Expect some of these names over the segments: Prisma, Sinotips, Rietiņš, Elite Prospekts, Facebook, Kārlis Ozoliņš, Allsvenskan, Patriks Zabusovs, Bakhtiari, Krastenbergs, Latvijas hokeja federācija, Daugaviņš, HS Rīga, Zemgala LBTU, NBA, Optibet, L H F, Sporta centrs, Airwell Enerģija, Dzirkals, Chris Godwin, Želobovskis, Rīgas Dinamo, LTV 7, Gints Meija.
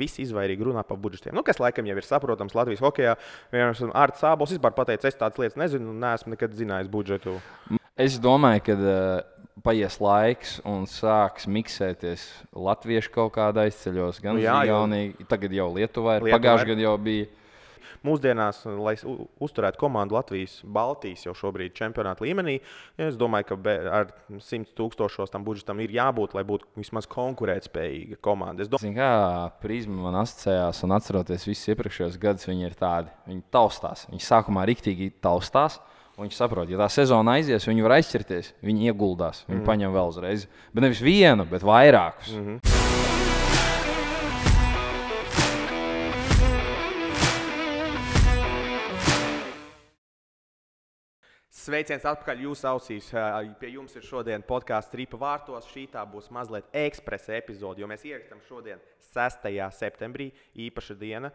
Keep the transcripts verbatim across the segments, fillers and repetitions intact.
Visi izvairīgi runā par budžetiem. Nu, kas laikam jau ir saprotams Latvijas hokejā. Vienmēr Artis Ābols vispār pateica, es tādas lietas nezinu un neesmu nekad zinājis budžetu. Es domāju, ka uh, paies laiks un sāks miksēties latviešu kaut kādā aizceļos. Gan nu, jā, Igaunīgi, tagad jau Lietuvā ir, pagājuši gadu jau bija. Mūsdienās, lai uzturētu komandu Latvijas, Baltijas jau šobrīd čempionāta līmenī, es domāju, ka ar simt tūkstošos tam budžetam ir jābūt, lai būtu vismaz konkurētspējīga komanda. Es domāju, kā Prisma man asociējās un atceroties visus iepriekšējos gadus, viņi ir tādi, viņi taustās, viņi sākumā riktīgi taustās. Viņš saprot, ja tā sezona aizies, viņi var aizķerties, viņi ieguldās, viņi mm. paņem vēl uzreiz. Bet nevis vienu, bet vairākus. Mm -hmm. Sveiciens atpakaļ jūsu ausīs. Pie jums ir šodien podkāsts RIPA vārtos. Šī tā būs mazliet ekspresa epizode, jo mēs ierakstam šodien sestajā septembrī, īpaša diena.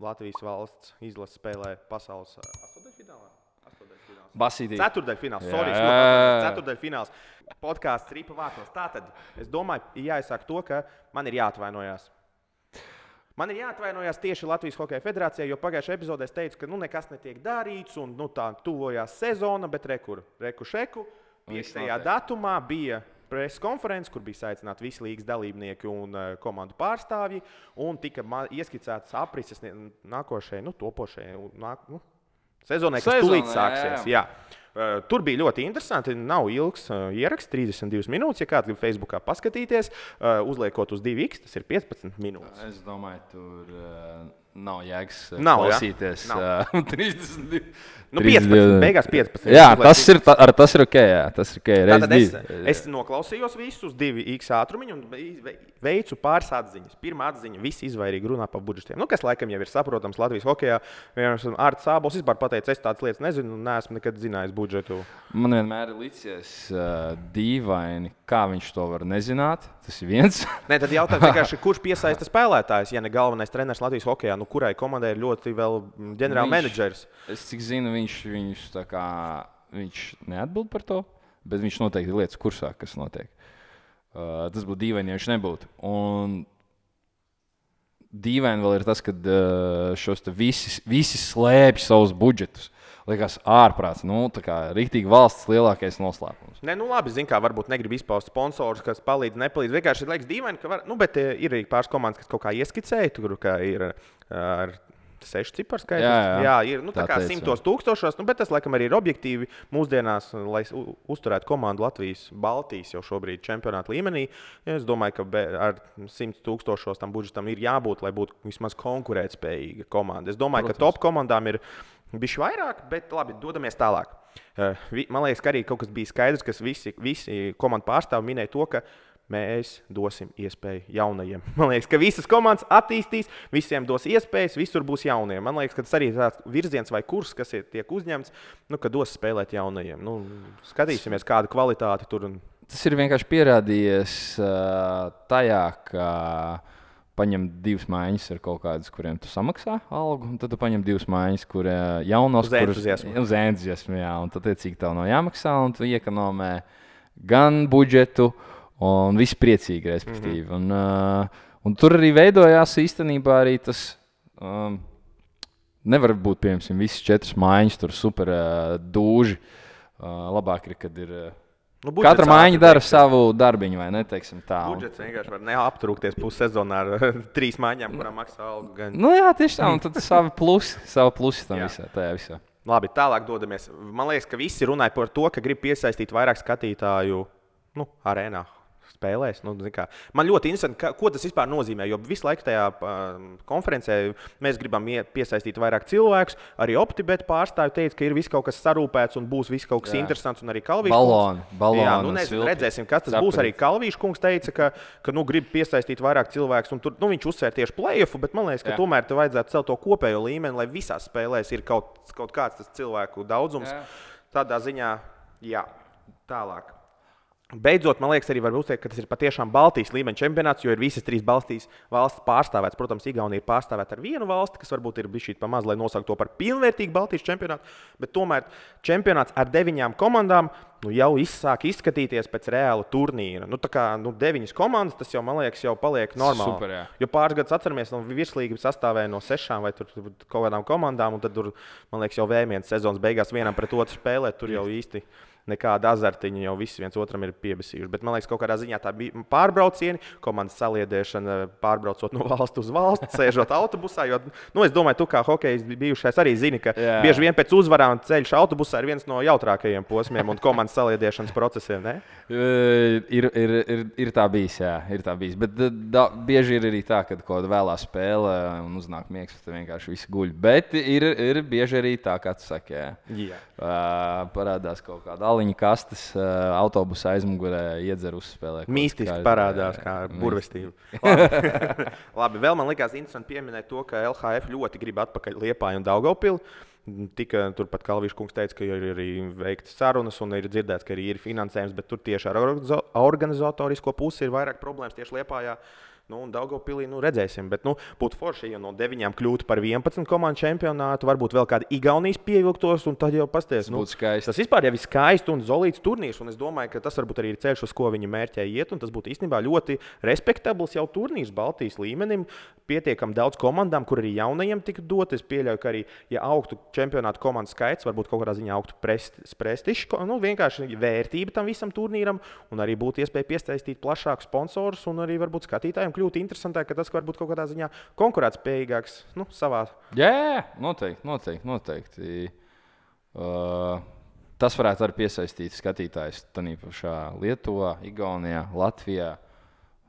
Latvijas valsts izlase spēlē pasaules finālā. Ceturtdaļfināls, sorry, ceturtdaļfināls, podkāsts RIPA vārtos. Tātad, es domāju, jāizsāk to, ka man ir jāatvainojās. Man ir jāatvainojās tieši Latvijas hokeja federācijai, jo pagājušajā epizodē es teicu, ka nu, nekas netiek darīts un nu, tā tuvojās sezona, bet rekur, reku šeku. piektajā datumā bija preses konferences, kur bija saicināti visi līgas dalībnieki un uh, komandu pārstāvji, un tika ieskicētas aprises nākošajai, nu, topošajai, nāk, nu, sezonai, kas tulīt sāksies. Jā, jā. Jā. Tur bija ļoti interesanti. Nav ilgs ieraksts, trīsdesmit divas minūtes. Ja kāds grib Facebookā paskatīties, uzliekot uz divi iks, tas ir piecpadsmit minūtes. Es domāju, tur nav jēgas klausīties. Nav. trīsdesmit divi. Nu, piecpadsmit, beigās piecpadsmit. Jā, tas ir, tā, ar, tas ir ok. Jā, tas ir okay. Reiz divi. Es, es noklausījos visus divi iks ātrumiņu un veicu pāris atziņas. Pirmā atziņa, visi izvairīgi runā par budžetiem. Nu, kas laikam jau ir saprotams Latvijas hokejā. Vienmēr Artis Ābols vispār pateica, es tādas lietas nezinu un neesmu nekad zinājis budžetu. Man vienmēr ir licies uh, dīvaini, kā viņš to var nezināt. Tas ir viens. Nē, tad jautājums vienkārši, kurš piesaista spēlētājs, ja ne galvenais treneris Latvijas hokejā, nu kurai komandai ir ļoti vēl ģenerāla menedžers? Es cik zinu, Viņš, viņš, tā kā, viņš neatbild par to, bet viņš noteikti ir lietas kursā, kas notiek. Uh, tas būtu dīvaini, ja viņš nebūtu. Un dīvaini vēl ir tas, ka uh, šos visi, visi slēpj savus budžetus. Liekas ārprāts, nu, tā kā riktīgi valsts lielākais noslēpums. Nē, nu labi, zin kā, varbūt negrib izpaust sponsors, kas palīdz, nepalīdz. Vienkārši ir liekas dīvaini, ka var, nu, bet ir arī pāris komandas, kas kaut kā ieskicēja, tur kā ir ar... Seši cipari skaidrs. Jā, jā. jā, ir nu, tā, tā kā teicu. simtos tūkstošos, nu, bet tas laikam arī ir objektīvi. Mūsdienās, lai uzturētu komandu Latvijas, Baltijas jau šobrīd čempionāta līmenī, es domāju, ka ar simt tūkstošos tam budžetam ir jābūt, lai būtu vismaz konkurētspējīga komanda. Es domāju, Protams. Ka top komandām ir bišķi vairāk, bet labi, dodamies tālāk. Man liekas, ka arī kaut kas bija skaidrs, kas visi, visi komandu pārstāvi minēja to, ka mēs dosim iespēju jaunajiem. Man liekas, ka visas komandas attīstīs, visiem dos iespējas, visur būs jaunie. Man liekas, ka tas arī ir tāds virziens vai kurs, kas ir tiek uzņemts, nu, ka dos spēlēt jaunajiem. Nu, skatīsimies, kāda kvalitāte tur. Un... Tas ir vienkārši pierādījies uh, tajā, ka paņem divas mājiņas ar kaut kādus, kuriem tu samaksā algu, un tad tu paņem divas mājiņas, kur jaunos, kurus uz entuziasmu, jā, un tad tiecīgi tev nav jāmaksā, un tu iekonomē gan budžetu, un visi priecīgi, respektīvi. Mm-hmm. Un, uh, un tur arī veidojās īstenībā arī tas, um, nevar būt, piemēram, visas četras mājiņas, tur super uh, dūži. Uh, labāk ir, kad ir... Uh, Nu, Katra mājiņa dara teiksim. Savu darbiņu, vai ne, teiksim tā. Budžets vienkārši var neaptrūkties pussezonā ar trīs mājiņām, kurām maksā algu. Gan... Nu jā, tieši tā, un tad savi plusi, savi plusi tam visā, tajā visā. Labi, tālāk dodamies. Man liekas, ka visi runāja par to, ka grib piesaistīt vairāk skatītāju nu, arēnā. Spēlēs. Nu, man ļoti interesanti, ka, ko tas vispār nozīmē, jo visu laiku tajā uh, konferencē mēs gribam ie, piesaistīt vairāk cilvēkus. Arī Optibet pārstāvi teica, ka ir viss kaut kas sarūpēts un būs viss kaut kas Jā. Interesants. Un arī Kalvīša baloni, kungs. Baloni, Jā, nu, nezinu, redzēsim, kas tas Zapris. Būs. Arī Kalvīša kungs teica, ka, ka nu, grib piesaistīt vairāk cilvēkus. Un tur, nu, viņš uzsver tieši play-offu, bet man liekas, ka Jā. Tomēr te vajadzētu celt to kopējo līmeni, lai visās spēlēs ir kaut, kaut kāds tas cilvēku daudzums. Jā. Tādā ziņā, jā, tālāk. Beidzot, man liekas, arī var uzteikt, ka tas ir patiešām Baltijas līmeņa čempionāts, jo ir visas trīs Baltijas valsts pārstāvētas. Protams, Igaunija ir pārstāvēta ar vienu valsti, kas varbūt ir bišķīt pamaz, lai nosauktu to par pilnvērtīgu Baltijas čempionātu, bet tomēr čempionāts ar deviņām komandām nu, jau izsāk izskatīties pēc reāla turnīra. Nu, tā kā nu, deviņas komandas, tas jau, man liekas, jau paliek normāli. Super, jā. Jo pāris gadus atceramies, nu, virslīgi sastāvēja no sešām vai tur, tur kaut kādām komandām, un tad, tur, man liekas, jau vēmienas sezonas beigās vienam pret otru spēlēt, tur jau īsti... Nekāda azartiņa jau visi viens otram ir piebesījuši. Bet, man liekas, kaut kādā ziņā tā bija pārbraucieni, komandas saliedēšana, pārbraucot no valsts uz valsts, sēžot autobusā. Jo, nu, es domāju, tu kā hokejais bijušais arī zini, ka jā. Bieži vien pēc uzvarām ceļš autobusā ir viens no jautrākajiem posmiem un komandas saliedēšanas procesiem, ne? ir, ir, ir, ir tā bijis, jā, ir tā bijis. Bet da, bieži ir arī tā, kad kaut vēlā spēle un uznāk miegs, tad vienkārši visi guļ. Bet ir, ir bieži arī tā, kā tu saki, jā. Jā. Uh, parādās kaut kāda Aliņa kastes autobusa aizmugurē iedzer uzspēlē. Mīstiski parādās kā burvestība. Labi. Labi, vēl man likās interesanti pieminēt to, ka L H F ļoti grib atpakaļ Liepāju un Daugavpili. Tika turpat Kalvīša kungs teica, ka ir arī veikts sarunas un ir dzirdēts, ka arī ir finansējums, bet tur tieši ar organizatorisko pusi ir vairāk problēmas tieši Liepājā. Nu, un Daugavpilī, nu, redzēsim, bet, nu, būtu forši, ja no deviņām kļūtu par vienpadsmit komandu čempionātu, varbūt vēl kādi Igaunijas pievilktos, un tad jau pasties, nu, tas vispār jau ir skaisti un zolīts turnīrs, un es domāju, ka tas varbūt arī ir ceļš, uz ko viņi mērķē iet, un tas būtu īstenībā ļoti respektabls jau turnīrs Baltijas līmenim, pietiekam daudz komandām, kur arī jaunajiem tika dot, es pieļauju, ka arī, ja augtu čempionātu komandu skaits, varbūt kaut kādā ziņā augtu prestižs, nu, vienkārši vērtība tam visam turnīram, un arī būtu iespēja piesaistīt plašākus sponsorus un arī varbūt skatītājiem ļoti interesantāk, ka tas varbūt kaut kādā ziņā konkurētspējīgāks, nu, savā. Jā, jā, noteikti, noteikti, noteikti. Uh, tas varētu arī piesaistīt skatītājus tanī pašā Lietuvā, Igaunijā, Latvijā.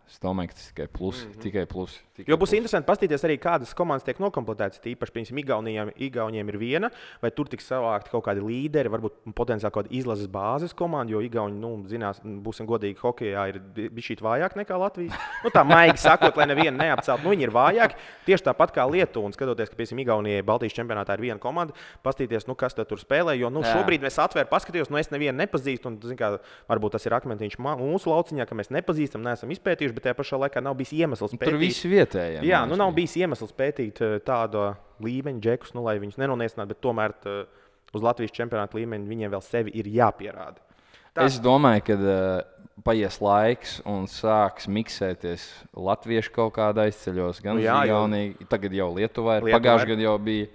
Es domāju, ka tas tikai plusi, mm-hmm. tikai plusi. Tikai jo būs plusi. Interesanti paskatīties arī, kādas komandas tiek nokompletētas, tīpaši, piemēram, Igaunijiem, Igauniem ir viena, vai tur tiks savākti kaut kādi līderi, varbūt potenciāli kaut kāda izlases bāzes komanda, jo Igauni, nu, zinās, būsim godīgi, hokejā ir bišķīt vājāk nekā Latvijas. Nu, tā maigi sakot, lai nevienu neapcelt, nu, viņi ir vājāki, tieši tāpat kā Lietuva, un skatoties, ka, piemēram, Igaunijai Baltijas čempionātā ir viena komanda, paskatīties, nu, kas tad tur spēlē, jo, nu, šobrīd mēs atvēru paskatījos, nu, es nevienu nepazīstu, un, zin kā, varbūt tas ir akmentiņš mūsu lauciņā, ka mēs nepazīstam, neesam izpētījuši. Bet tajā pašā laikā nav bijis iemesls pētīt. Tur viss vietējiem. Jā, nu nav bijis iemesls pētīt tādu līmeņu džekus, nu, lai viņus nenoniecinātu, bet tomēr tā, uz Latvijas čempionāta līmeni viņiem vēl sevi ir jāpierāda. Tā. Es domāju, ka uh, paies laiks un sāks miksēties latviešu kaut kādā aizceļos. Gan nu, jā, Igaunīgi, tagad jau Lietuvā ir, pagājuši gadu jau bija.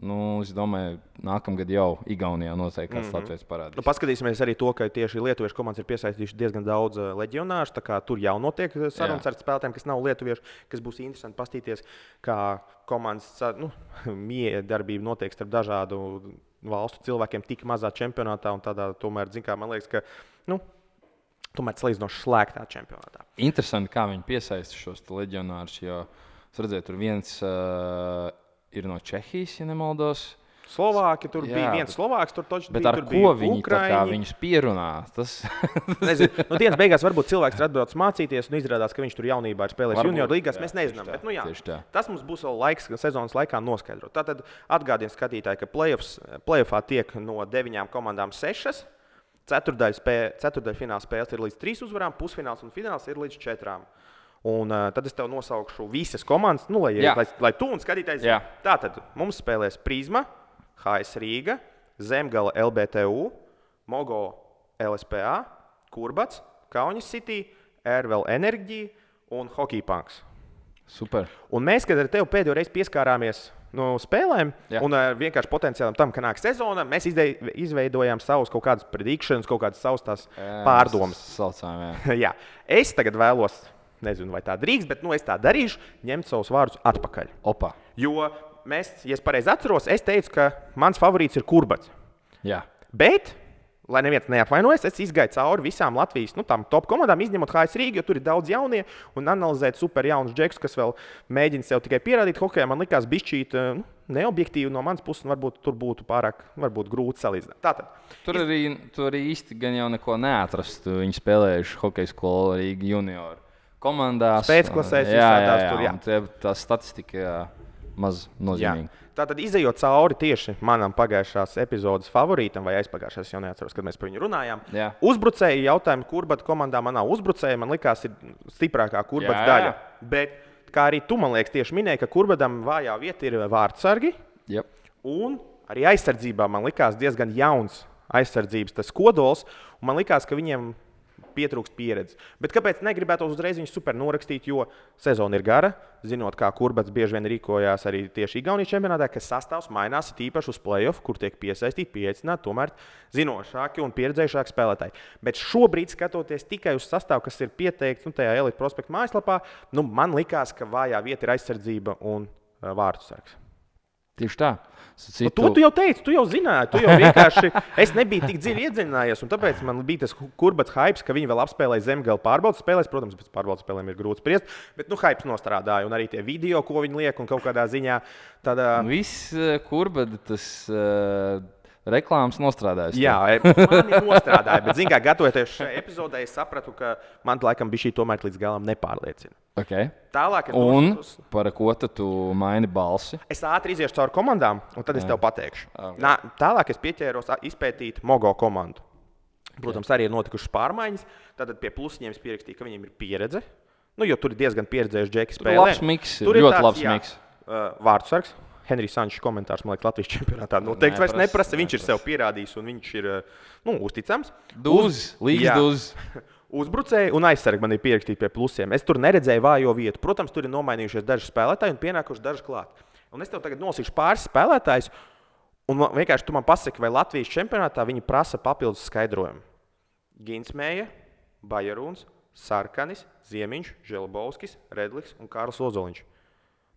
Nu, es domāju, nākamgad jau Igaunijā noteikti kāds mm-hmm. Latvijas parādīs. Nu, paskatīsimies arī to, ka tieši lietuviešu komandas ir piesaistījuši diezgan daudz leģionāšu, tā kā tur jau notiek sarunas ar spēlētājiem, kas nav lietuvieši, kas būs interesanti paskatīties, kā komandas nu, miedarbība notiek starp dažādu valstu cilvēkiem tik mazā čempionātā un tādā tomēr, zin kā, man liekas, ka, nu, tomēr salīdzinoši slēgtā čempionātā. Interesanti, kā viņi piesaista šos leģionārus, jo, es redzēju, tur viens uh, ir no Čehijas, ja nemaldos. Slovāki, tur jā, bija viens slovāks, tur toči bija, tur bija Ukraiņi. Bet ar ko viņi tā kā viņus pierunā? Tas... Nezinu, nu dienas beigās varbūt cilvēks ir atbraucis mācīties un izrādās, ka viņš tur jaunībā ir spēlējis junior līgās, mēs nezinām, bet nu jā, tas mums būs vēl laiks sezonas laikā noskaidrot. Tātad atgādien skatītāji, ka playoffs, playoffā tiek no deviņām komandām sešas, ceturdaļa spē, fināla spēles ir līdz trīs uzvarām, pusfināls un fināls ir līdz četrām. Un uh, tad es tev nosaukšu visas komandas, nu, lai, lai, lai tu un skatītājs. Tātad mums spēlēs Prisma, H S Rīga, Zemgala L B T U, Mogo L S P A, Kurbads, Kaunis City, Airwell Enerģija un Hockey Punks. Super. Un mēs, kad ar tevi pēdējo reizi pieskārāmies no spēlēm jā. Un uh, vienkārši potenciālam tam, ka nāk sezona, mēs izde, izveidojām savus kaut kādas predictions, kaut kādas savus tās pārdomas. Saucām, jā. jā. Es tagad vēlos... Nezinu, vai tā drīkst, bet nu, es tā darīšu, ņemt savus vārdus atpakaļ. Opa. Jo mēs, ja es pareizi atceros, es teicu, ka mans favorīts ir Kurbads. Jā. Bet, lai neviens neapvainojas, es izgāju cauri visām Latvijas nu, tam top komandām, izņemot H S Rīgu, jo tur ir daudz jaunie un analizēt super jaunus džekus, kas vēl mēģina sev tikai pierādīt hokejā. Man likās bišķīt nu, neobjektīvi no manas puses, un varbūt tur būtu pārāk varbūt grūti salīdzināt. Tātad. Tur arī, tur arī īsti gan jau neko neatrastu. Viņi spēlējuši hokeja skolu Rīga juniori. Komandās, pēcklasēs visādās tur, jā. Un tā statistika maz nozīmīgi. Jā. Tātad izejot cauri tieši manam pagājušās epizodes favorītam, vai aizpagājušās, jau neatceros, kad mēs par viņu runājām, jā. Uzbrucēji jautājumi Kurbadu komandā manā uzbrucēji, man likās, ir stiprākā Kurbads daļa. Bet, kā arī tu, man liekas, tieši minēji, ka Kurbadam vājā vieta ir vārtsargi, jā. Un arī aizsardzībā man likās diezgan jauns aizsardzības tas kodols, un man likās, ka viņiem pietrūkst pieredzi. Bet kāpēc negribētos uzreiz viņus super norakstīt, jo sezona ir gara, zinot, kā Kurbads bieži vien rīkojās arī tieši Igaunijas čempionātā, ka sastāvs mainās tīpaši uz play-off, kur tiek piesaistīti, pieaicināti, tomēr zinošāki un pieredzējušāki spēlētāji. Bet šobrīd, skatoties tikai uz sastāvu, kas ir pieteikts nu, tajā Elite Prospekta mājaslapā, nu, man likās, ka vājā vieta ir aizsardzība un vārtusargs. Tieši tā. Citu... Nu, to tu jau teici, tu jau zināji, tu jau vienkārši, es nebiju tik dziļi iedzinājies, un tāpēc man bija tas Kurbats hypes, ka viņi vēl apspēlēja Zemgala pārbaudas spēlēs, protams, pēc pārbaudas spēlēm ir grūti spriest, bet nu hypes nostrādāja, un arī tie video, ko viņi liek, un kaut kādā ziņā tādā... Viss Kurbada tas... Uh... Reklāmas nostrādājas. Jā, mani nostrādāja, bet, zin kā, gatavoties šai epizodē, es sapratu, ka man laikam bišķī tomēr līdz galam nepārliecina. Okay. Tālāk ir... Un uz... par ko tad tu maini balsi? Es ātri iziešu caur komandām, un tad es tev pateikšu. Okay. Nā, tālāk es pieķēros izpētīt Mogo komandu. Protams, okay. Arī ir notikušas pārmaiņas. Tātad pie plusiņiem es pierakstīju, ka viņiem ir pieredze. Nu, jo tur ir diezgan pieredzējuši džeki spēlē. Tur labs miks, tur ir ļoti tāds, labs jā, miks. Vārtusargs. Henry Sanš komentārs, man liekas, Latvijas čempionātā noteikti vairs neprasa. Viņš neprasa. Ir sev pierādījis un viņš ir nu, uzticams. Dūz, līgas dūz. Uzbrucēji un aizsargi man ir pierakstīti pie plusiem. Es tur neredzēju vājo vietu. Protams, tur ir nomainījušies daži spēlētāji un pienākuši daži klāt. Un es tev tagad nosaukšu pāris spēlētājus un vienkārši tu man pasaki, vai Latvijas čempionātā viņi prasa papildus skaidrojumu. Gints Meija, Bajarons, Sarkanis, Ziemiņš, Želobovskis, Redlix un Kārlis Ozoliņš.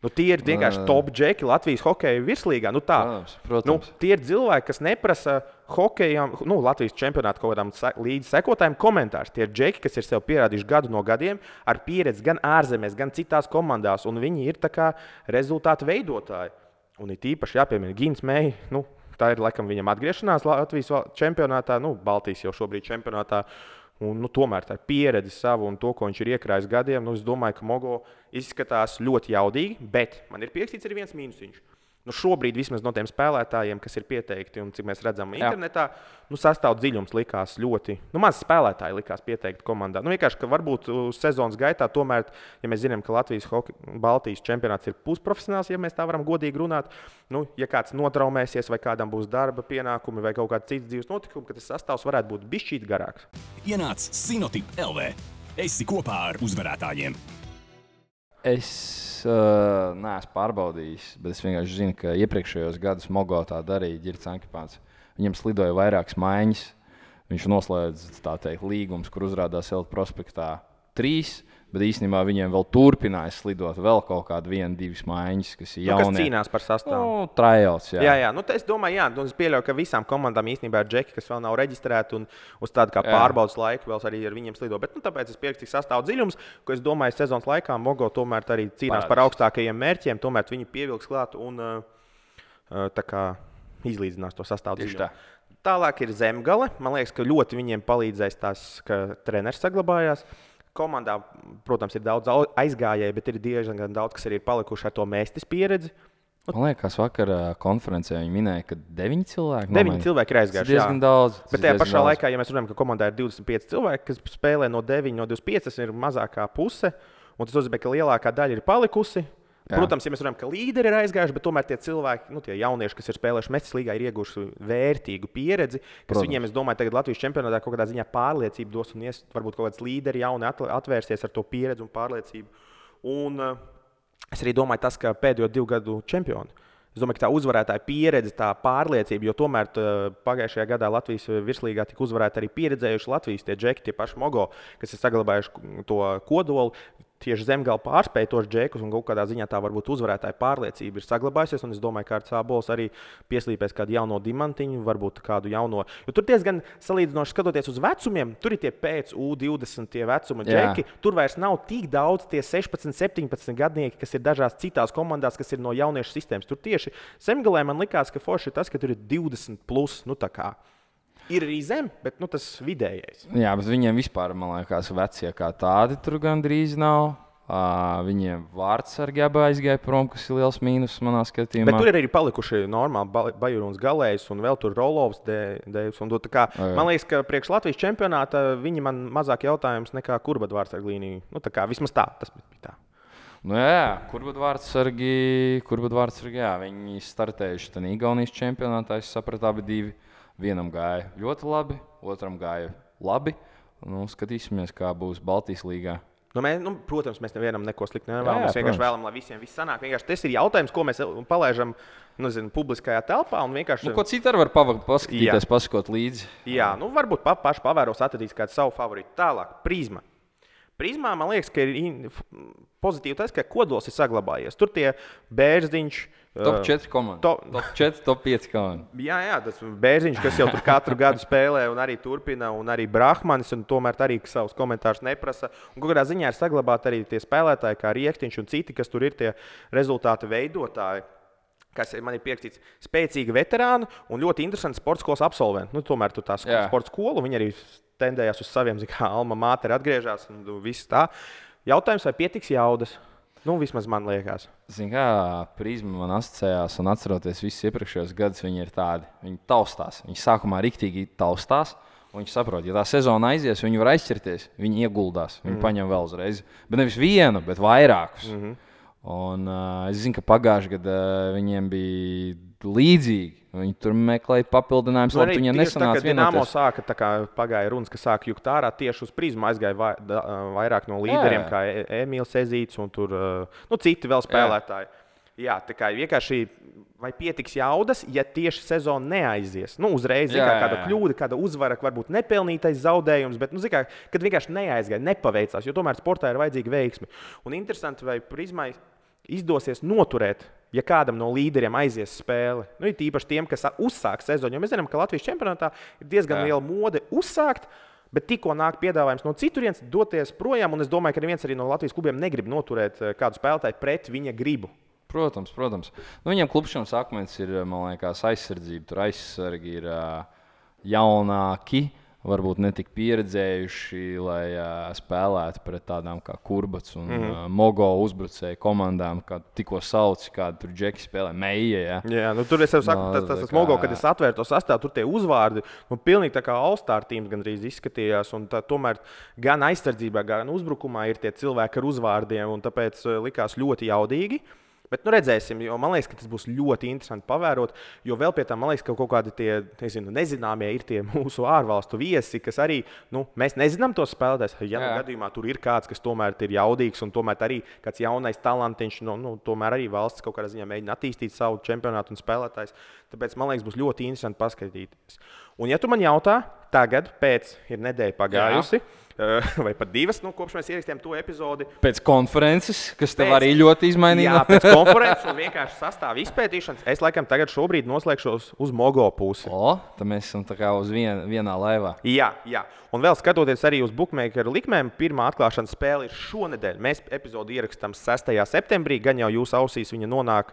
Nu, tie ir vienkārši top džeki Latvijas hokeja virslīgā. Nu, tā. Protams, protams. Nu, tie ir cilvēki, kas neprasa hokejam, nu, Latvijas čempionāta kaut kādām līdzi sekotājiem komentārus. Tie ir džeki, kas ir sev pierādījuši gadu no gadiem ar pieredzi gan ārzemēs, gan citās komandās. Un viņi ir tā kā rezultātu veidotāji. Un ir tīpaši jāpiemina Gints Meija. Nu, tā ir laikam viņam atgriešanās Latvijas čempionātā, nu, Baltijas jau šobrīd čempionātā. Un, nu, tomēr tā pieredze savu un to, ko viņš ir iekrājis gadiem, nu, es domāju, ka Mogo izskatās ļoti jaudīgi, bet man ir pierakstīts arī viens mīnusiņš. Nu, šobrīd vismaz no tiem spēlētājiem, kas ir pieteikti un cik mēs redzam internetā, nu, sastāv dziļums likās ļoti, nu, maz spēlētāji likās pieteikti komandā. Nu, vienkārši, ka varbūt sezonas gaitā tomēr, ja mēs zinām, ka Latvijas Baltijas čempionāts ir pusprofesionāls, ja mēs tā varam godīgi runāt, nu, ja kāds notraumēsies vai kādam būs darba pienākumi vai kaut kāds cits dzīves notikums, ka tas sastāvs varētu būt bišķīt garāks. Ienāc Sinotip L V. Esi kopā ar uzvarētājiem. Es uh, neesmu pārbaudījis, bet es vienkārši zinu, ka iepriekšējos gadus Mogo tā darīja Ģirts Ankipāns. Viņam slidoja vairākas maiņas. Viņš noslēdz tā teikt līgumus, kur uzrādās Elite Prospektā trīs, bet īstenībā viņiem vēl turpināja slidot vēl kaut kādu vienu, divas maiņas, kas ir jaunie. Nu, kas cīnās par sastāvu. Nu, tryouts, jā. Jā, jā. Nu, es domāju, jā, un es pieļauju, ka visām komandām īstenībā ir džeki, kas vēl nav reģistrēti un uz tādu kā pārbaudas laiku vēl arī ar viņiem slido. Bet nu, tāpēc es pierakstīju sastāvu dziļums, ko es domāju, sezonas laikā Mogo tomēr arī cīnās Pāris. Par augstākajiem mērķiem, tomēr viņi pievilks klāt un tā kā izlīdzinās to sastāvu dziļumu. Tālāk ir Zemgale. Man liekas, ka ļoti viņiem palīdzēs tas, ka treneris saglabājās. Komandā, protams, ir daudz aizgājēji, bet ir diezgan daudz, kas arī ir palikuši ar to mēstis pieredzi. Man liekas, vakar konferencē viņi minēja, ka deviņi cilvēki. Deviņi cilvēki ir aizgājuši, jā. Diezgan daudz. Bet tajā pašā daudz. Laikā, ja mēs runājam, ka komandā ir divdesmit pieci cilvēki, kas spēlē no deviņi, no divdesmit pieci, tas ir mazākā puse, un tas nozīmē, ka lielākā daļa ir palikusi. Jā. Protams, ja mēs runājam, ka līderi ir aizgājuši, bet tomēr tie cilvēki, nu, tie jaunieši, kas ir spēlējuši Mestis līgā, ir ieguvuši vērtīgu pieredzi, kas Protams. Viņiem, es domāju, tagad Latvijas čempionātā kaut kādā ziņā pārliecību dos un ies, varbūt kaut kāds līderi jauni atvērsies ar to pieredzi un pārliecību. Un es arī domāju tas, ka pēdējo divu gadu čempioni. Es domāju, ka tā uzvarētāja pieredze, tā pārliecība, jo tomēr tā, pagājušajā gadā Latvijas virslīgā tika uzvarēta arī pieredzējuši Latvijas tie džeki, tie paši Mogo, kas ir saglabājuši to kodolu. Tieši Zemgala pārspēja tos džekus un kaut kādā ziņā tā varbūt uzvarētāja pārliecība ir saglabājusies. Un es domāju, ka Artis Ābols arī pieslīpēs kādu jauno dimantiņu, varbūt kādu jauno. Jo tur diezgan salīdzinoši skatoties uz vecumiem, tur ir tie pēc U divdesmit tie vecuma džeki. Jā. Tur vairs nav tik daudz tie sešpadsmit, septiņpadsmit gadnieki, kas ir dažās citās komandās, kas ir no jauniešu sistēmas. Tur tieši Zemgalē man likās, ka forši ir tas, ka tur ir divdesmit plus, nu tā kā. Ir arī zem, bet nu, tas vidējais. Jā, bet viņiem vispār, man liekas, vecie kā tādi tur gandrīz nav. Uh, viņiem vārtsargi abi aizgāja prom, kas ir liels mīnus manā skatījumā. Bet tur ir arī palikuši normāli Bajarons galējs un vēl tur Rolovs, Deivs un dot. Man liekas, ka priekš Latvijas čempionāta viņi man mazāk jautājums nekā Kurbad vārtsargu līniju. Nu, tā kā vismaz tā, tas bija tā. Nu jā, Kurbad vārtsargi, Kurbad vārtsargi, jā, viņi startējuši ten Igaunijas čempionātā, es sapratu, abi divi. Vienam gāja ļoti labi, otram gāja labi. Nu, skatīsimies, kā būs Baltijas līgā. Nu, mēs, nu, protams, mēs nevienam neko slikti nevēlamies. Mēs vienkārši vēlam, lai visiem viss sanāk. Vienkārši tas ir jautājums, ko mēs palaižam, nu, zinu, publiskajā telpā. Un vienkārši... Nu, ko citu var pava- paskatīties, pasakot līdzi. Jā, nu, varbūt pa- paši pavēros atradīs kādu savu favorītu. Tālāk, Prisma. Prismā, man liekas, ka ir pozitīvi tas, ka kodols ir saglabājies. Tur tie Bērziņš... Top četri komanda. Top, top četri, top pieci komanda. Jā, jā, tas Bērziņš, kas jau tur katru gadu spēlē un arī turpina, un arī Brahmanis, un tomēr arī savus komentārus neprasa. Un kādā ziņā ir saglabāti arī tie spēlētāji, kā Rietiņš un citi, kas tur ir tie rezultāti veidotāji, kas man ir pierakstīts spēcīgi veterāni un ļoti interesanti sporta skolas absolventi. Nu, tomēr tu tā sporta skola, viņi arī... tendējās uz saviem, kā alma māteri atgriežās un viss tā. Jautājums, vai pietiks jaudas? Nu, vismaz man liekas. Zin kā, Prisma man asociējās un atceroties visus iepriekšējos gadus, viņi ir tādi, viņi taustās, viņi sākumā riktīgi taustās, un viņi saprot, ja tā sezona aizies, viņi var aizķirties, viņi ieguldās, viņi mm. paņem vēl uzreiz, bet nevis vienu, bet vairākus. Mm-hmm. Un uh, es zinu, ka pagājuši gadu uh, viņiem bija līdzīgi. Viņi tur meklēja papildinājumus, lai viņiem nesanāca vienoties. Dinamo sāka, tā kā pagāja runas, ka sāka jukt ārā, tieši uz Prizmu aizgāja vai, da, vairāk no līderiem, jā, jā. Kā Emīls Ezīts un tur, nu, citi vēl spēlētāji. Jā, tā kā vienkārši vai pietiks jaudas, ja tieši sezona neaizies. Nu, uzreiz, jā, kā kāda kļūda, kāda uzvara, varbūt nepelnītais zaudējums, bet, nu, zikā, kad vienkārši neaizgāja, nepaveicās, jo tomēr sportā ir vajadzīga veiksme. Un interesanti, vai Prizmai izdosies noturēt, ja kādam no līderiem aizies spēle. Nu, ir tīpaši tiem, kas uzsāk sezonu. Jo mēs zinām, ka Latvijas čempionātā ir diezgan jā. Liela mode uzsākt, bet tikko nāk piedāvājums no citurienes doties projām, un es domāju, ka neviens arī no Latvijas klubiem negrib noturēt kādu spēlētāju pret viņa gribu. Protams, protams. Nu, viņam klubšanas arguments ir, man liekas, aizsardzība. Tur aizsargi ir jaunāki, varbūt netik pieredzējuši, lai uh, spēlētu pret tādām kā Kurbads un mm-hmm. uh, Mogo uzbrucēju komandām, kā tikko sauci, kādu tur džeki spēlē, Meija, ja? Jā, nu tur es jau saku, no, tas, tas, tas kā... Mogo, kad es atvēru to sastāvu, tur tie uzvārdi, nu pilnīgi tā kā all-star teams gandrīz izskatījās, un tā, tomēr gan aizsardzībā, gan uzbrukumā ir tie cilvēki ar uzvārdiem, un tāpēc likās ļoti jaudīgi. Bet nu redzēsim, jo man liekas, ka tas būs ļoti interesanti pavērot, jo vēl pie tā, man liekas, ka kaut kādi tie, nezinu, nezināmie ir tie mūsu ārvalstu viesi, kas arī, nu, mēs nezinām tos spēlētājus, ja nu gadījumā tur ir kāds, kas tomēr ir jaudīgs un tomēr arī kāds jaunais talantiņš, nu, nu tomēr arī valsts kaut kādā ziņā mēģina attīstīt savu čempionātu un spēlētājs, tāpēc man liekas, būs ļoti interesanti paskatīties. Un ja tu man jautā, tagad pēc ir nedēļa pagājusi, jā. Vai pat divas, nu, kopš mēs ierakstījām to epizodi. Pēc konferences, kas pēc, tev arī ļoti izmainīja. Jā, pēc konferences un vienkārši sastāv izpētīšanas. Es laikam tagad šobrīd noslēgšos uz Mogo pusi. O, tad mēs esam tā kā uz vien, vienā laivā. Jā, jā. Un vēl skatoties arī uz bookmakeru likmēm, pirmā atklāšanas spēle ir šonedēļ. Mēs epizodu ierakstām sestajā septembrī, gan jau jūs ausīs viņa nonāk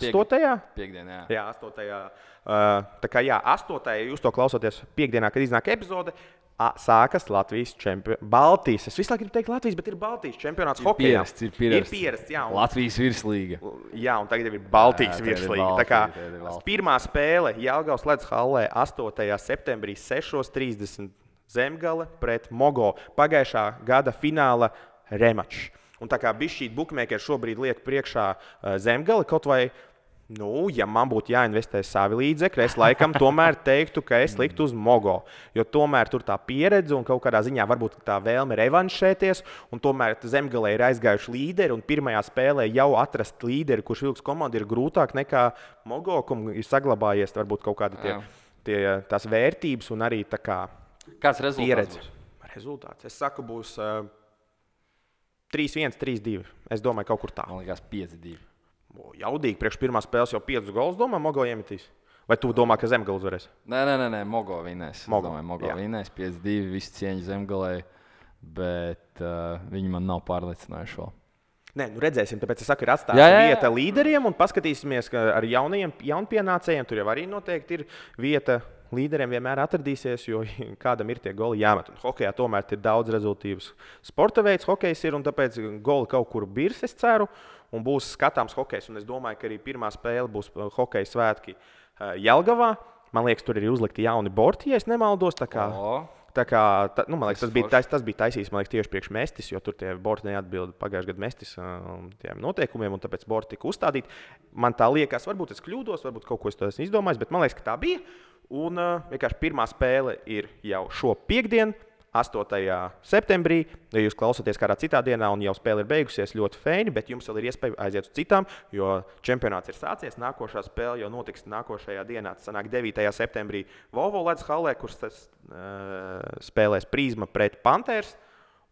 astotajā? Piekdienā, jā. Jā, astotajā. Uh, tā kā jā, astotajā jūs to klausoties piekdienā, kad iznāk epizode, A, sākas Latvijas čempionāts. Baltijas. Es visu laiku gribu teikt Latvijas, bet ir Baltijas čempionāts hokejā. Ir pierasts. Ir pierasts, jā. Un... Latvijas virslīga. Jā, un tagad ir Baltijas jā, virslīga. Tā kā pirmā spēle Jelgavas Ledus hallē astotajā septembrī sešos trīsdesmit Zemgala pret Mogo. Pagājušā gada fināla remačs. Un tā kā bišķīt bookmakeri šobrīd liek priekšā Zemgala, kaut vai, nu, ja man būtu jāinvestē savi līdzekļi, es laikam tomēr teiktu, ka es liktu uz Mogo, jo tomēr tur tā pieredze un kaut kādā ziņā varbūt tā vēlme revanšēties, un tomēr Zemgalē ir aizgājuši līderi, un pirmajā spēlē jau atrast līderi, kurš vilks komanda ir grūtāk nekā Mogo, kam ir saglabājies varbūt kaut kādi tie, tie, tās vērtības un arī tā kā kāds rezultāts pieredze. Būs? Rezultāts. Es saku, būs uh, trīs viens, trīs divi. Es domāju, kaut kur tā. Man liekas pieci divi. O, jaudīgi, priekš pirmā spēles jau piecus golus domā, Mogo iemetīs? Vai tu domā, ka Zemgala uzvarēs? Nē, nē, nē, nē, Mogo vinēs. Mogo, domāju, Mogo vinēs, pieci divi, visi cieņi Zemgalai, bet uh, viņi man nav pārliecinājuši vēl. Nē, nu redzēsim, tāpēc es saku, ir atstāta vieta līderiem un paskatīsimies, ka ar jaunajiem, jaunpienācējiem tur jau arī noteikti ir vieta līderiem vienmēr atradīsies, jo kādam ir tie goli jāmet. Un hokejā tomēr ir daudz rezultīvas sporta veids, hokejs ir, un tāpēc goli kaut kur birs, es ceru, un būs skatāms hokejs. Un es domāju, ka arī pirmā spēle būs hokeja svētki Jelgavā. Man liekas, tur ir uzlikti jauni borti, ja es nemaldos. Tā kā, tā kā, tā, nu, man liekas, tas bija, tas, tas bija taisījis, man liekas, tieši priekš Mestis, jo tur tie borti neatbilda pagājušajā gadā Mestis tiem noteikumiem, un tāpēc borti tika uzstādīti. Man tā liekas, varbūt es kļūdos, varbūt kaut ko es to esmu izdomājis, bet man liekas, ka tā bija. Un vienkārši pirmā spēle ir jau šo piekdienu, astotajā septembrī. Ja jūs klausāties kādā citā dienā un jau spēle ir beigusies, ļoti feini, bet jums vēl ir iespēja aiziet uz citām, jo čempionāts ir sācies. Nākošā spēle jau notiks nākošajā dienā. Tas sanāk devītajā septembrī Volvo ledus hallē, kurš tas, uh, spēlēs Prisma pret Panthers.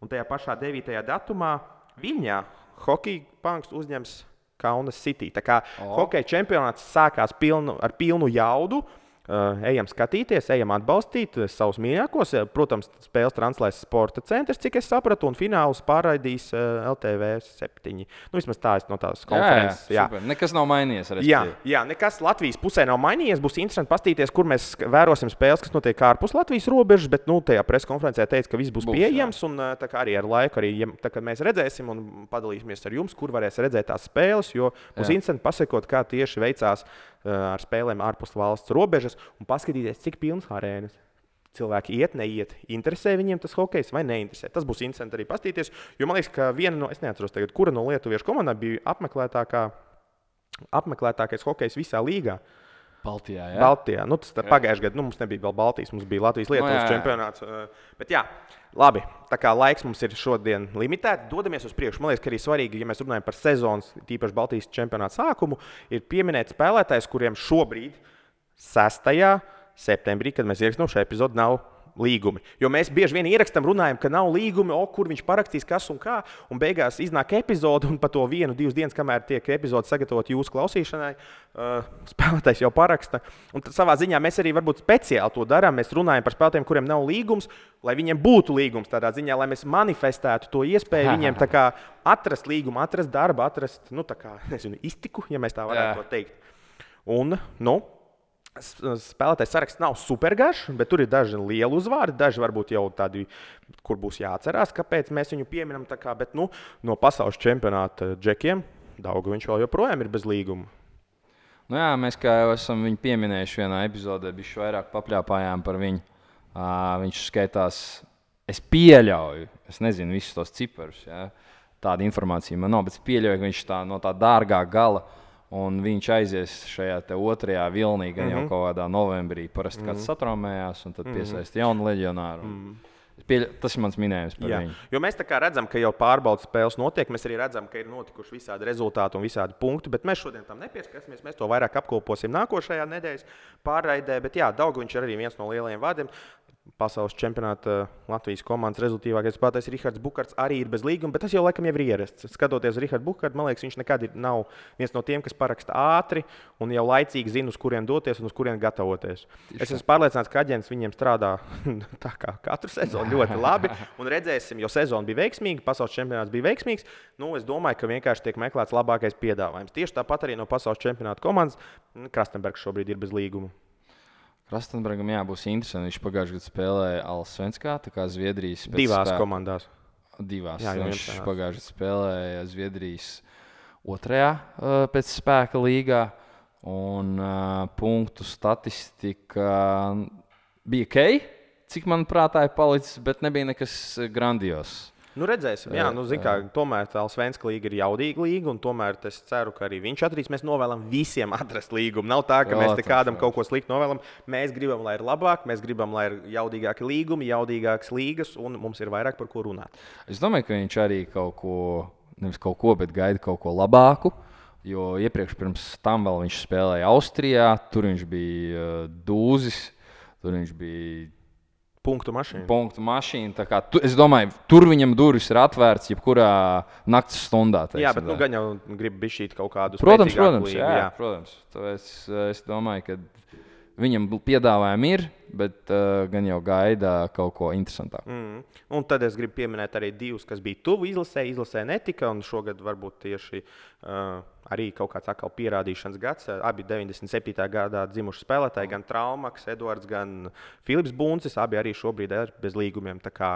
Un tajā pašā devītajā datumā Viļņā Hockey Punks uzņems Kaunis City. Tā kā oh. hokeja čempionāts sākās pilnu, ar pilnu jaudu. Uh, ejam skatīties, ejam atbalstīt savus mīļākos. Protams, spēles translēs Sporta centrs, cik es sapratu, un finālus pārraidīs uh, L T V septiņi. Nu, vismaz tā es no tās konferences. Jā, jā, jā. Nekas nav mainījies. Jā, jā, nekas Latvijas pusē nav mainījies. Būs interesanti pastīties, kur mēs vērosim spēles, kas notiek ārpus Latvijas robežas, bet nu, tajā preskonferencē teica, ka viss būs, būs pieejams. Un, tā kā arī ar laiku, arī, ja, tā, kad mēs redzēsim un padalīsimies ar jums, kur varēs redzēt tās spēles, jo būs jā. Interesanti pasakot, kā tieši veicās ar spēlēm ārpus valsts robežas un paskatīties, cik pilnas arēnas. Cilvēki iet, neiet, interesē viņiem tas hokejs vai neinteresē. Tas būs interesanti arī pastīties, jo man liekas, ka viena no, es neatceros tagad, kura no lietuviešu komandā bija apmeklētākā, apmeklētākais hokejs visā līgā. Baltijā, jā? Baltijā. Nu, tas pagājuši gadu, nu, mums nebija vēl Baltijas, mums bija Latvijas Lietuvas no, čempionāts. Bet jā, labi, tā kā laiks mums ir šodien limitēts, dodamies uz priekšu. Man liekas, ka arī svarīgi, ja mēs runājam par sezonas, tīpaši Baltijas čempionāta sākumu, ir pieminēt spēlētājus, kuriem šobrīd sestajā septembrī, kad mēs ierakstam šo epizodu, nav līgumi. Jo mēs bieži vien ierakstam, runājam, ka nav līgumi, o, kur viņš parakstīs, kas un kā, un beigās iznāk epizode, un pa to vienu, divas dienas, kamēr tiek epizode sagatavot jūsu klausīšanai, uh, spēlētājs jau paraksta. Un tad savā ziņā mēs arī varbūt speciāli to darām, mēs runājam par spēlētājiem, kuriem nav līgums, lai viņiem būtu līgums tādā ziņā, lai mēs manifestētu to iespēju viņiem tā kā atrast līgumu, atrast darbu, atrast, nu tā kā, nezinu, iztiku, ja mēs tā varētu to teikt. Un, nu, spēlētājs saraksts nav supergaršs, bet tur ir daži lieli uzvārdi, daži varbūt jau tādi, kur būs jāatcerās, kāpēc mēs viņu pieminam tā kā, bet nu, no pasaules čempionāta džekiem Daugaviņš vēl joprojām ir bez līguma. Nu jā, mēs kā jau esam viņu pieminējuši vienā epizodē, bišķi vairāk papļāpājām par viņu. Viņš skaitās, es pieļauju, es nezinu visus tos ciparus, jā, tāda informācija man nav, bet es pieļauju, ka viņš tā, no tā dārgā gala. Un viņš aizies šajā te otrajā vilnī, gan mm-hmm. jau kaut kādā novembrī. Parasti mm-hmm. kāds satraumējās un tad piesaista jaunu leģionāru. Mm-hmm. Pieļa... Tas ir mans minējums par Jā. Viņu. Jo mēs tā kā redzam, ka jau pārbaudas spēles notiek, mēs arī redzam, ka ir notikuši visādi rezultāti un visādi punkti, bet mēs šodien tam nepieskarsimies, mēs to vairāk apkoposim nākošajā nedēļas pārraidē, bet jā, Daugaviņš ir arī viens no lielajiem vārdiem. Pasaules čempionāta Latvijas komandas rezultīvākais spēlētājs Rihards Bukarts arī ir bez līguma, bet tas jau laikam jau ir ierasts. Skatoties Rihardu Bukartu, man liekas, viņš nekad ir, nav viens no tiem, kas paraksta ātri un jau laicīgi zina, uz kuriem doties un uz kuriem gatavoties. Tišā. Es esmu pārliecināts, ka aģents viņiem strādā tā kā katru sezonu ļoti labi un redzēsim, jo sezona bija veiksmīga, pasaules čempionāts bija veiksmīgs, nu es domāju, ka vienkārši tiek meklēts labākais piedāvājums. Tieši tāpat arī no pasaules čempionāta komandas Krastenbergs šobrīd ir bez līguma. Rastenbergam jā, būs interesanti. Viņš pagājušajā gadā spēlēja Allsvenskā, tā kā Zviedrijas pēc divās spēl... komandās. Divās. Jā, viņš pagājušajā gadā spēlēja Zviedrijas otrajā uh, pēc spēka līgā un uh, punktu statistika bija okay, cik manuprāt ir palicis, bet nebija nekas grandios. Nu redzēsim, jā, nu zin kā, tomēr tā Allsvenska līga ir jaudīga līga, un tomēr es ceru, ka arī viņš atradīs. Mēs novēlam visiem atrast līgumu. Nav tā, ka mēs te kādam kaut ko slikti novēlam. Mēs gribam, lai ir labāk, mēs gribam, lai ir jaudīgāki līgumi, jaudīgākas līgas, un mums ir vairāk par ko runāt. Es domāju, ka viņš arī kaut ko, nevis kaut ko, bet gaida kaut ko labāku, jo iepriekš pirms tam vēl viņš spēlēja Austrijā, tur viņš bija dūzis, tur viņš bija... Punktu mašīna. Punktu mašīna. Tā kā, tu, es domāju, tur viņam durvis ir atvērts jebkurā naktas stundā. Teiksim, jā, bet nu, gan jau grib bišķīt kaut kādu spēcīgāku līgu. Protams, protams, jā, jā. protams. Tāpēc es domāju, ka Viņam piedāvājumi ir, bet uh, gan jau gaida kaut ko interesantāku. Mm. Un tad es gribu pieminēt arī divus, kas bija tuvu izlasē, izlasē netika, un šogad varbūt tieši uh, arī kaut kāds atkal pierādīšanas gads. Abi deviņdesmit septītajā gadā dzimuši spēlētāji, gan Traumaks, Edvards, gan Filips Buncis, abi arī šobrīd ir bez līgumiem, tā kā,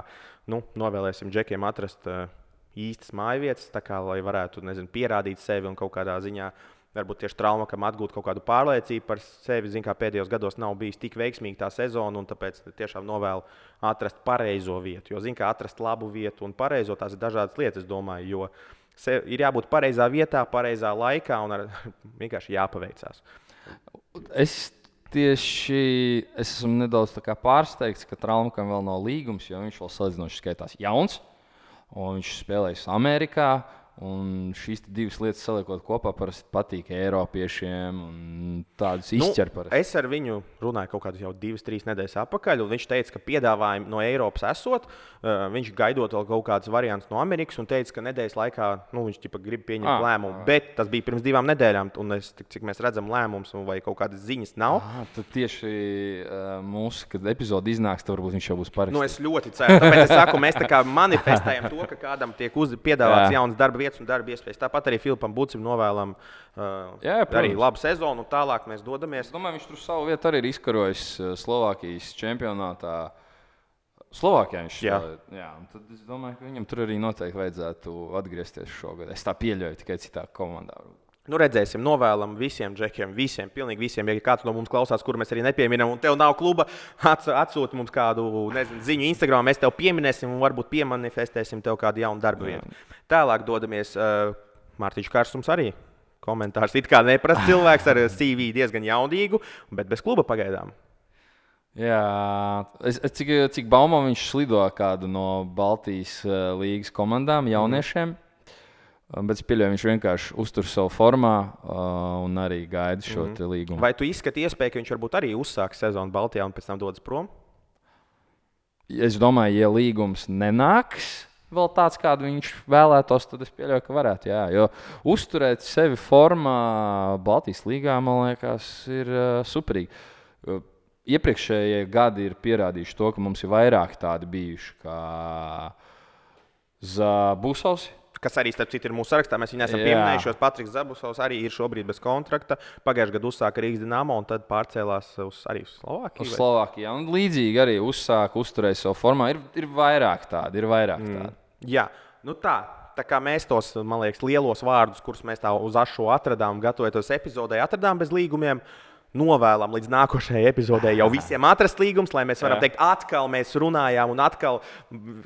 nu, novēlēsim džekiem atrast uh, īstas mājvietas, tā kā, lai varētu, nezinu, pierādīt sevi un kaut kādā ziņā varbūt tieši Traumakam atgūt kaut kādu pārliecību par sevi. Zin, kā pēdējos gados nav bijis tik veiksmīga tā sezona, un tāpēc tiešām novēlu atrast pareizo vietu. Jo, zin, kā atrast labu vietu un pareizo, tās ir dažādas lietas, es domāju, jo sev ir jābūt pareizā vietā, pareizā laikā un ar, vienkārši jāpaveicās. Es tieši es esmu nedaudz tā kā pārsteigts, ka Traumakam vēl nav līgums, jo viņš vēl salīdzinoši skaitās jauns, un viņš spēlējas Amerikā. Un šīs divas lietas saliekot kopā parasti patīk eiropiešiem un tādus izķer parasti. Nu, es ar viņu runāju kaut kādus jau divas, trīs nedēļas atpakaļ, un viņš teica, ka piedāvājumi no Eiropas esot, uh, viņš gaidot vēl kaut kādus variantus no Amerikas un teica, ka nedēļas laikā nu, viņš tipa grib pieņemt à, lēmumu, bet tas bija pirms divām nedēļām, un es, cik mēs redzam lēmums vai kaut kādas ziņas nav. À, tad tieši uh, mūsu, kad epizode iznāks, tad varbūt viņš jau būs parakstīt. Nu, es ļoti ceru, tāpēc es saku, mēs tā kā manifestējam to, ka kādam tiek uz, piedāvāts jā. Jauns darba vietas un darba iespējas. Tāpat arī Filipam Bucim novēlam uh, jā, arī labu sezonu un tālāk mēs dodamies. Domāju, viņš tur savu vietu arī ir izkarojis Slovākijas čempionātā. Slovākijā viņš jā. jā, un tad es domāju, ka viņam tur arī noteikti vajadzētu atgriezties šogad. Es tā pieļauju tikai citā komandā. Nu redzēsim, novēlam visiem džekiem, visiem, pilnīgi visiem, ja kāds no mums klausās, kur mēs arī nepieminam, un tev nav kluba, atsūti mums kādu, nezinu, ziņu Instagram, mēs tev pieminēsim un varbūt piemanifestēsim tev kādu jaunu darbu vietu. Tālāk dodamies, uh, Mārtiņš Karsums arī komentārs, it kā neprasts cilvēks ar C V diezgan jaudīgu, bet bez kluba pagaidām. Jā, es, es, cik, cik baumā viņš slido kādu no Baltijas uh, līgas komandām jauniešiem. Mm. Bet es pieļauju, viņš vienkārši uztur savu formā uh, un arī gaida šo mm-hmm. te līgumu. Vai tu izskati iespēju, ka viņš varbūt arī uzsāks sezonu Baltijā un pēc tam dodas prom? Es domāju, ja līgums nenāks vēl tāds, kādu viņš vēlētos, tad es pieļauju, ka varētu, jā. Jo uzturēt sevi formā Baltijas līgā, man liekas, ir uh, superīgi. Uh, iepriekšējie gadi ir pierādījuši to, ka mums ir vairāk tādi bijuši kā Zabusovs. Kas arī, starp citu, ir mūsu sarakstā. Mēs viņu esam pieminējušos. Patriks Zabusovs arī ir šobrīd bez kontrakta. Pagājušajā gadā uzsāka Rīgas Dinamo un tad pārcēlās uz, arī uz Slovākiju. Uz Slovākiju, jā. Un līdzīgi arī uzsāka, uzturēja savu formā. Ir, ir vairāk tādi, ir vairāk tādi. Mm. Jā, nu tā. Tā kā mēs tos, man liekas, lielos vārdus, kurus mēs tā uz ašo atradām, gatavojoties epizodē, atradām bez līgumiem. Novēlam līdz nākošajai epizodē jau visiem atrast līgums, lai mēs varam teikt, atkal mēs runājām un atkal,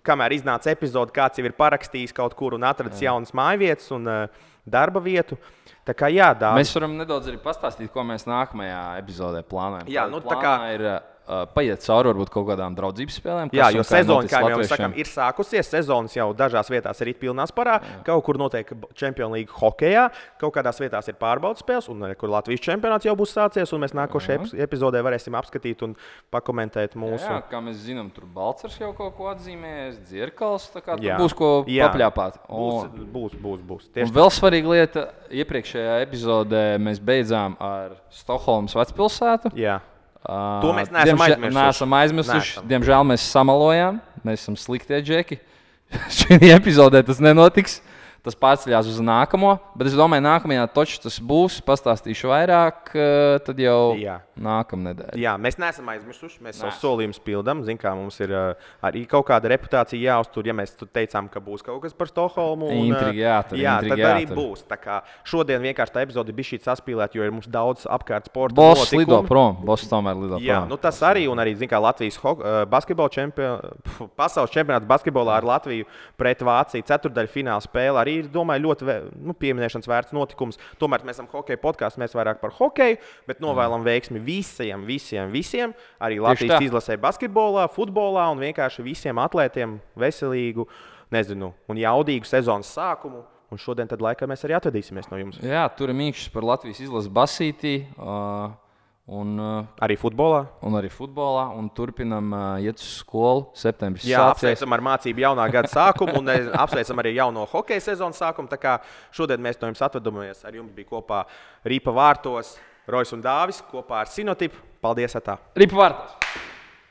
kamēr iznāca epizode, kāds jau ir parakstījis kaut kur un atradis jaunas mājvietas un uh, darba vietu. Tā kā jā, dāvi. Mēs varam nedaudz arī pastāstīt, ko mēs nākamajā epizodē plānojam. Jā, nu tā kā ir uh, paiet cauri varbūt kaut kādām draudzības spēlēm. Jā, jo sezona, kā jau sakām, ir sākusies. Sezonas jau dažās vietās ir it pilnās parā. Jā. Kaut kur notiek Champions League hokejā, kaut kādās vietās ir pārbaudas spēles, un kur Latvijas čempionāts jau būs sācies, un mēs nākošajā epizodē varēsim apskatīt un pakomentēt mūsu. Jā, kā mēs zinām, tur Balcars jau kaut ko atzīmēs, Dzirkals, tā kā tur būs ko papļāpāt. Būs, būs, būs, būs. Un vēl svarīga lieta, iepriekš šajā epizodē mēs beidzām ar Stokholmas vecpilsētu. Jā. Uh, to mēs neesam aizmirsuši. Neesam aizmirsuši. Diemžēl mēs samalojām. Mēs esam sliktie džeki. Šī epizodē tas nenotiks. Tas pārceļās uz nākamo. Bet es domāju, nākamajā toču tas būs. Pastāstīšu vairāk. Tad jau Jā. Nākamnedēļ. Jā, mēs neesam aizmirsuši. Mēs savu solījumus pildam. Zin, kā mums ir arī kaut kāda reputācija jāuztur. Ja mēs teicām, ka būs kaut kas par Stokholmu. Un, intrigi jātur. Jā, intrigi tad jātur. Arī būs. Tā kā šodien vienkārši tā epizode bija šīt saspīlēt, jo ir mums daudz apkārt sporta notikumu. Boss lido prom. Boss tomēr lido prom. Jā, nu tas arī. Un arī, zin, kā Latvijas ho- basketbola čempionāts, pasaules čempionāts basketbolā ar Latviju pret Vāciju ceturdaļfināla spēle arī ir, domāju, ļoti vē, nu, pieminēšanas vērts notikums. Tomēr mēs esam hokeja podcasts, mēs vairāk par hokeju, bet novēlam veiksmi visiem, visiem, visiem. Arī Latvijas izlasē basketbolā, futbolā un vienkārši visiem atlētiem veselīgu, nezinu, un jaudīgu sezonas sākumu. Un šodien tad laikā mēs arī atvedīsimies no jums. Jā, tur ir mīkšas par Latvijas izlases basītī. Uh, un uh, arī futbolā un arī futbolā un turpinam uh, iet uz skolu septembris Jā, sācies. Apsveicam ar mācību jaunā gada sākumu un apsveicam arī jauno hokeja sezonas sākumu, tā kā šodien mēs no jums atvedamies. Ar jums bija kopā Ripa Vārtos, Rojs un Dāvis kopā ar Sinotipu. Paldies, atā! RIPA VārTOS!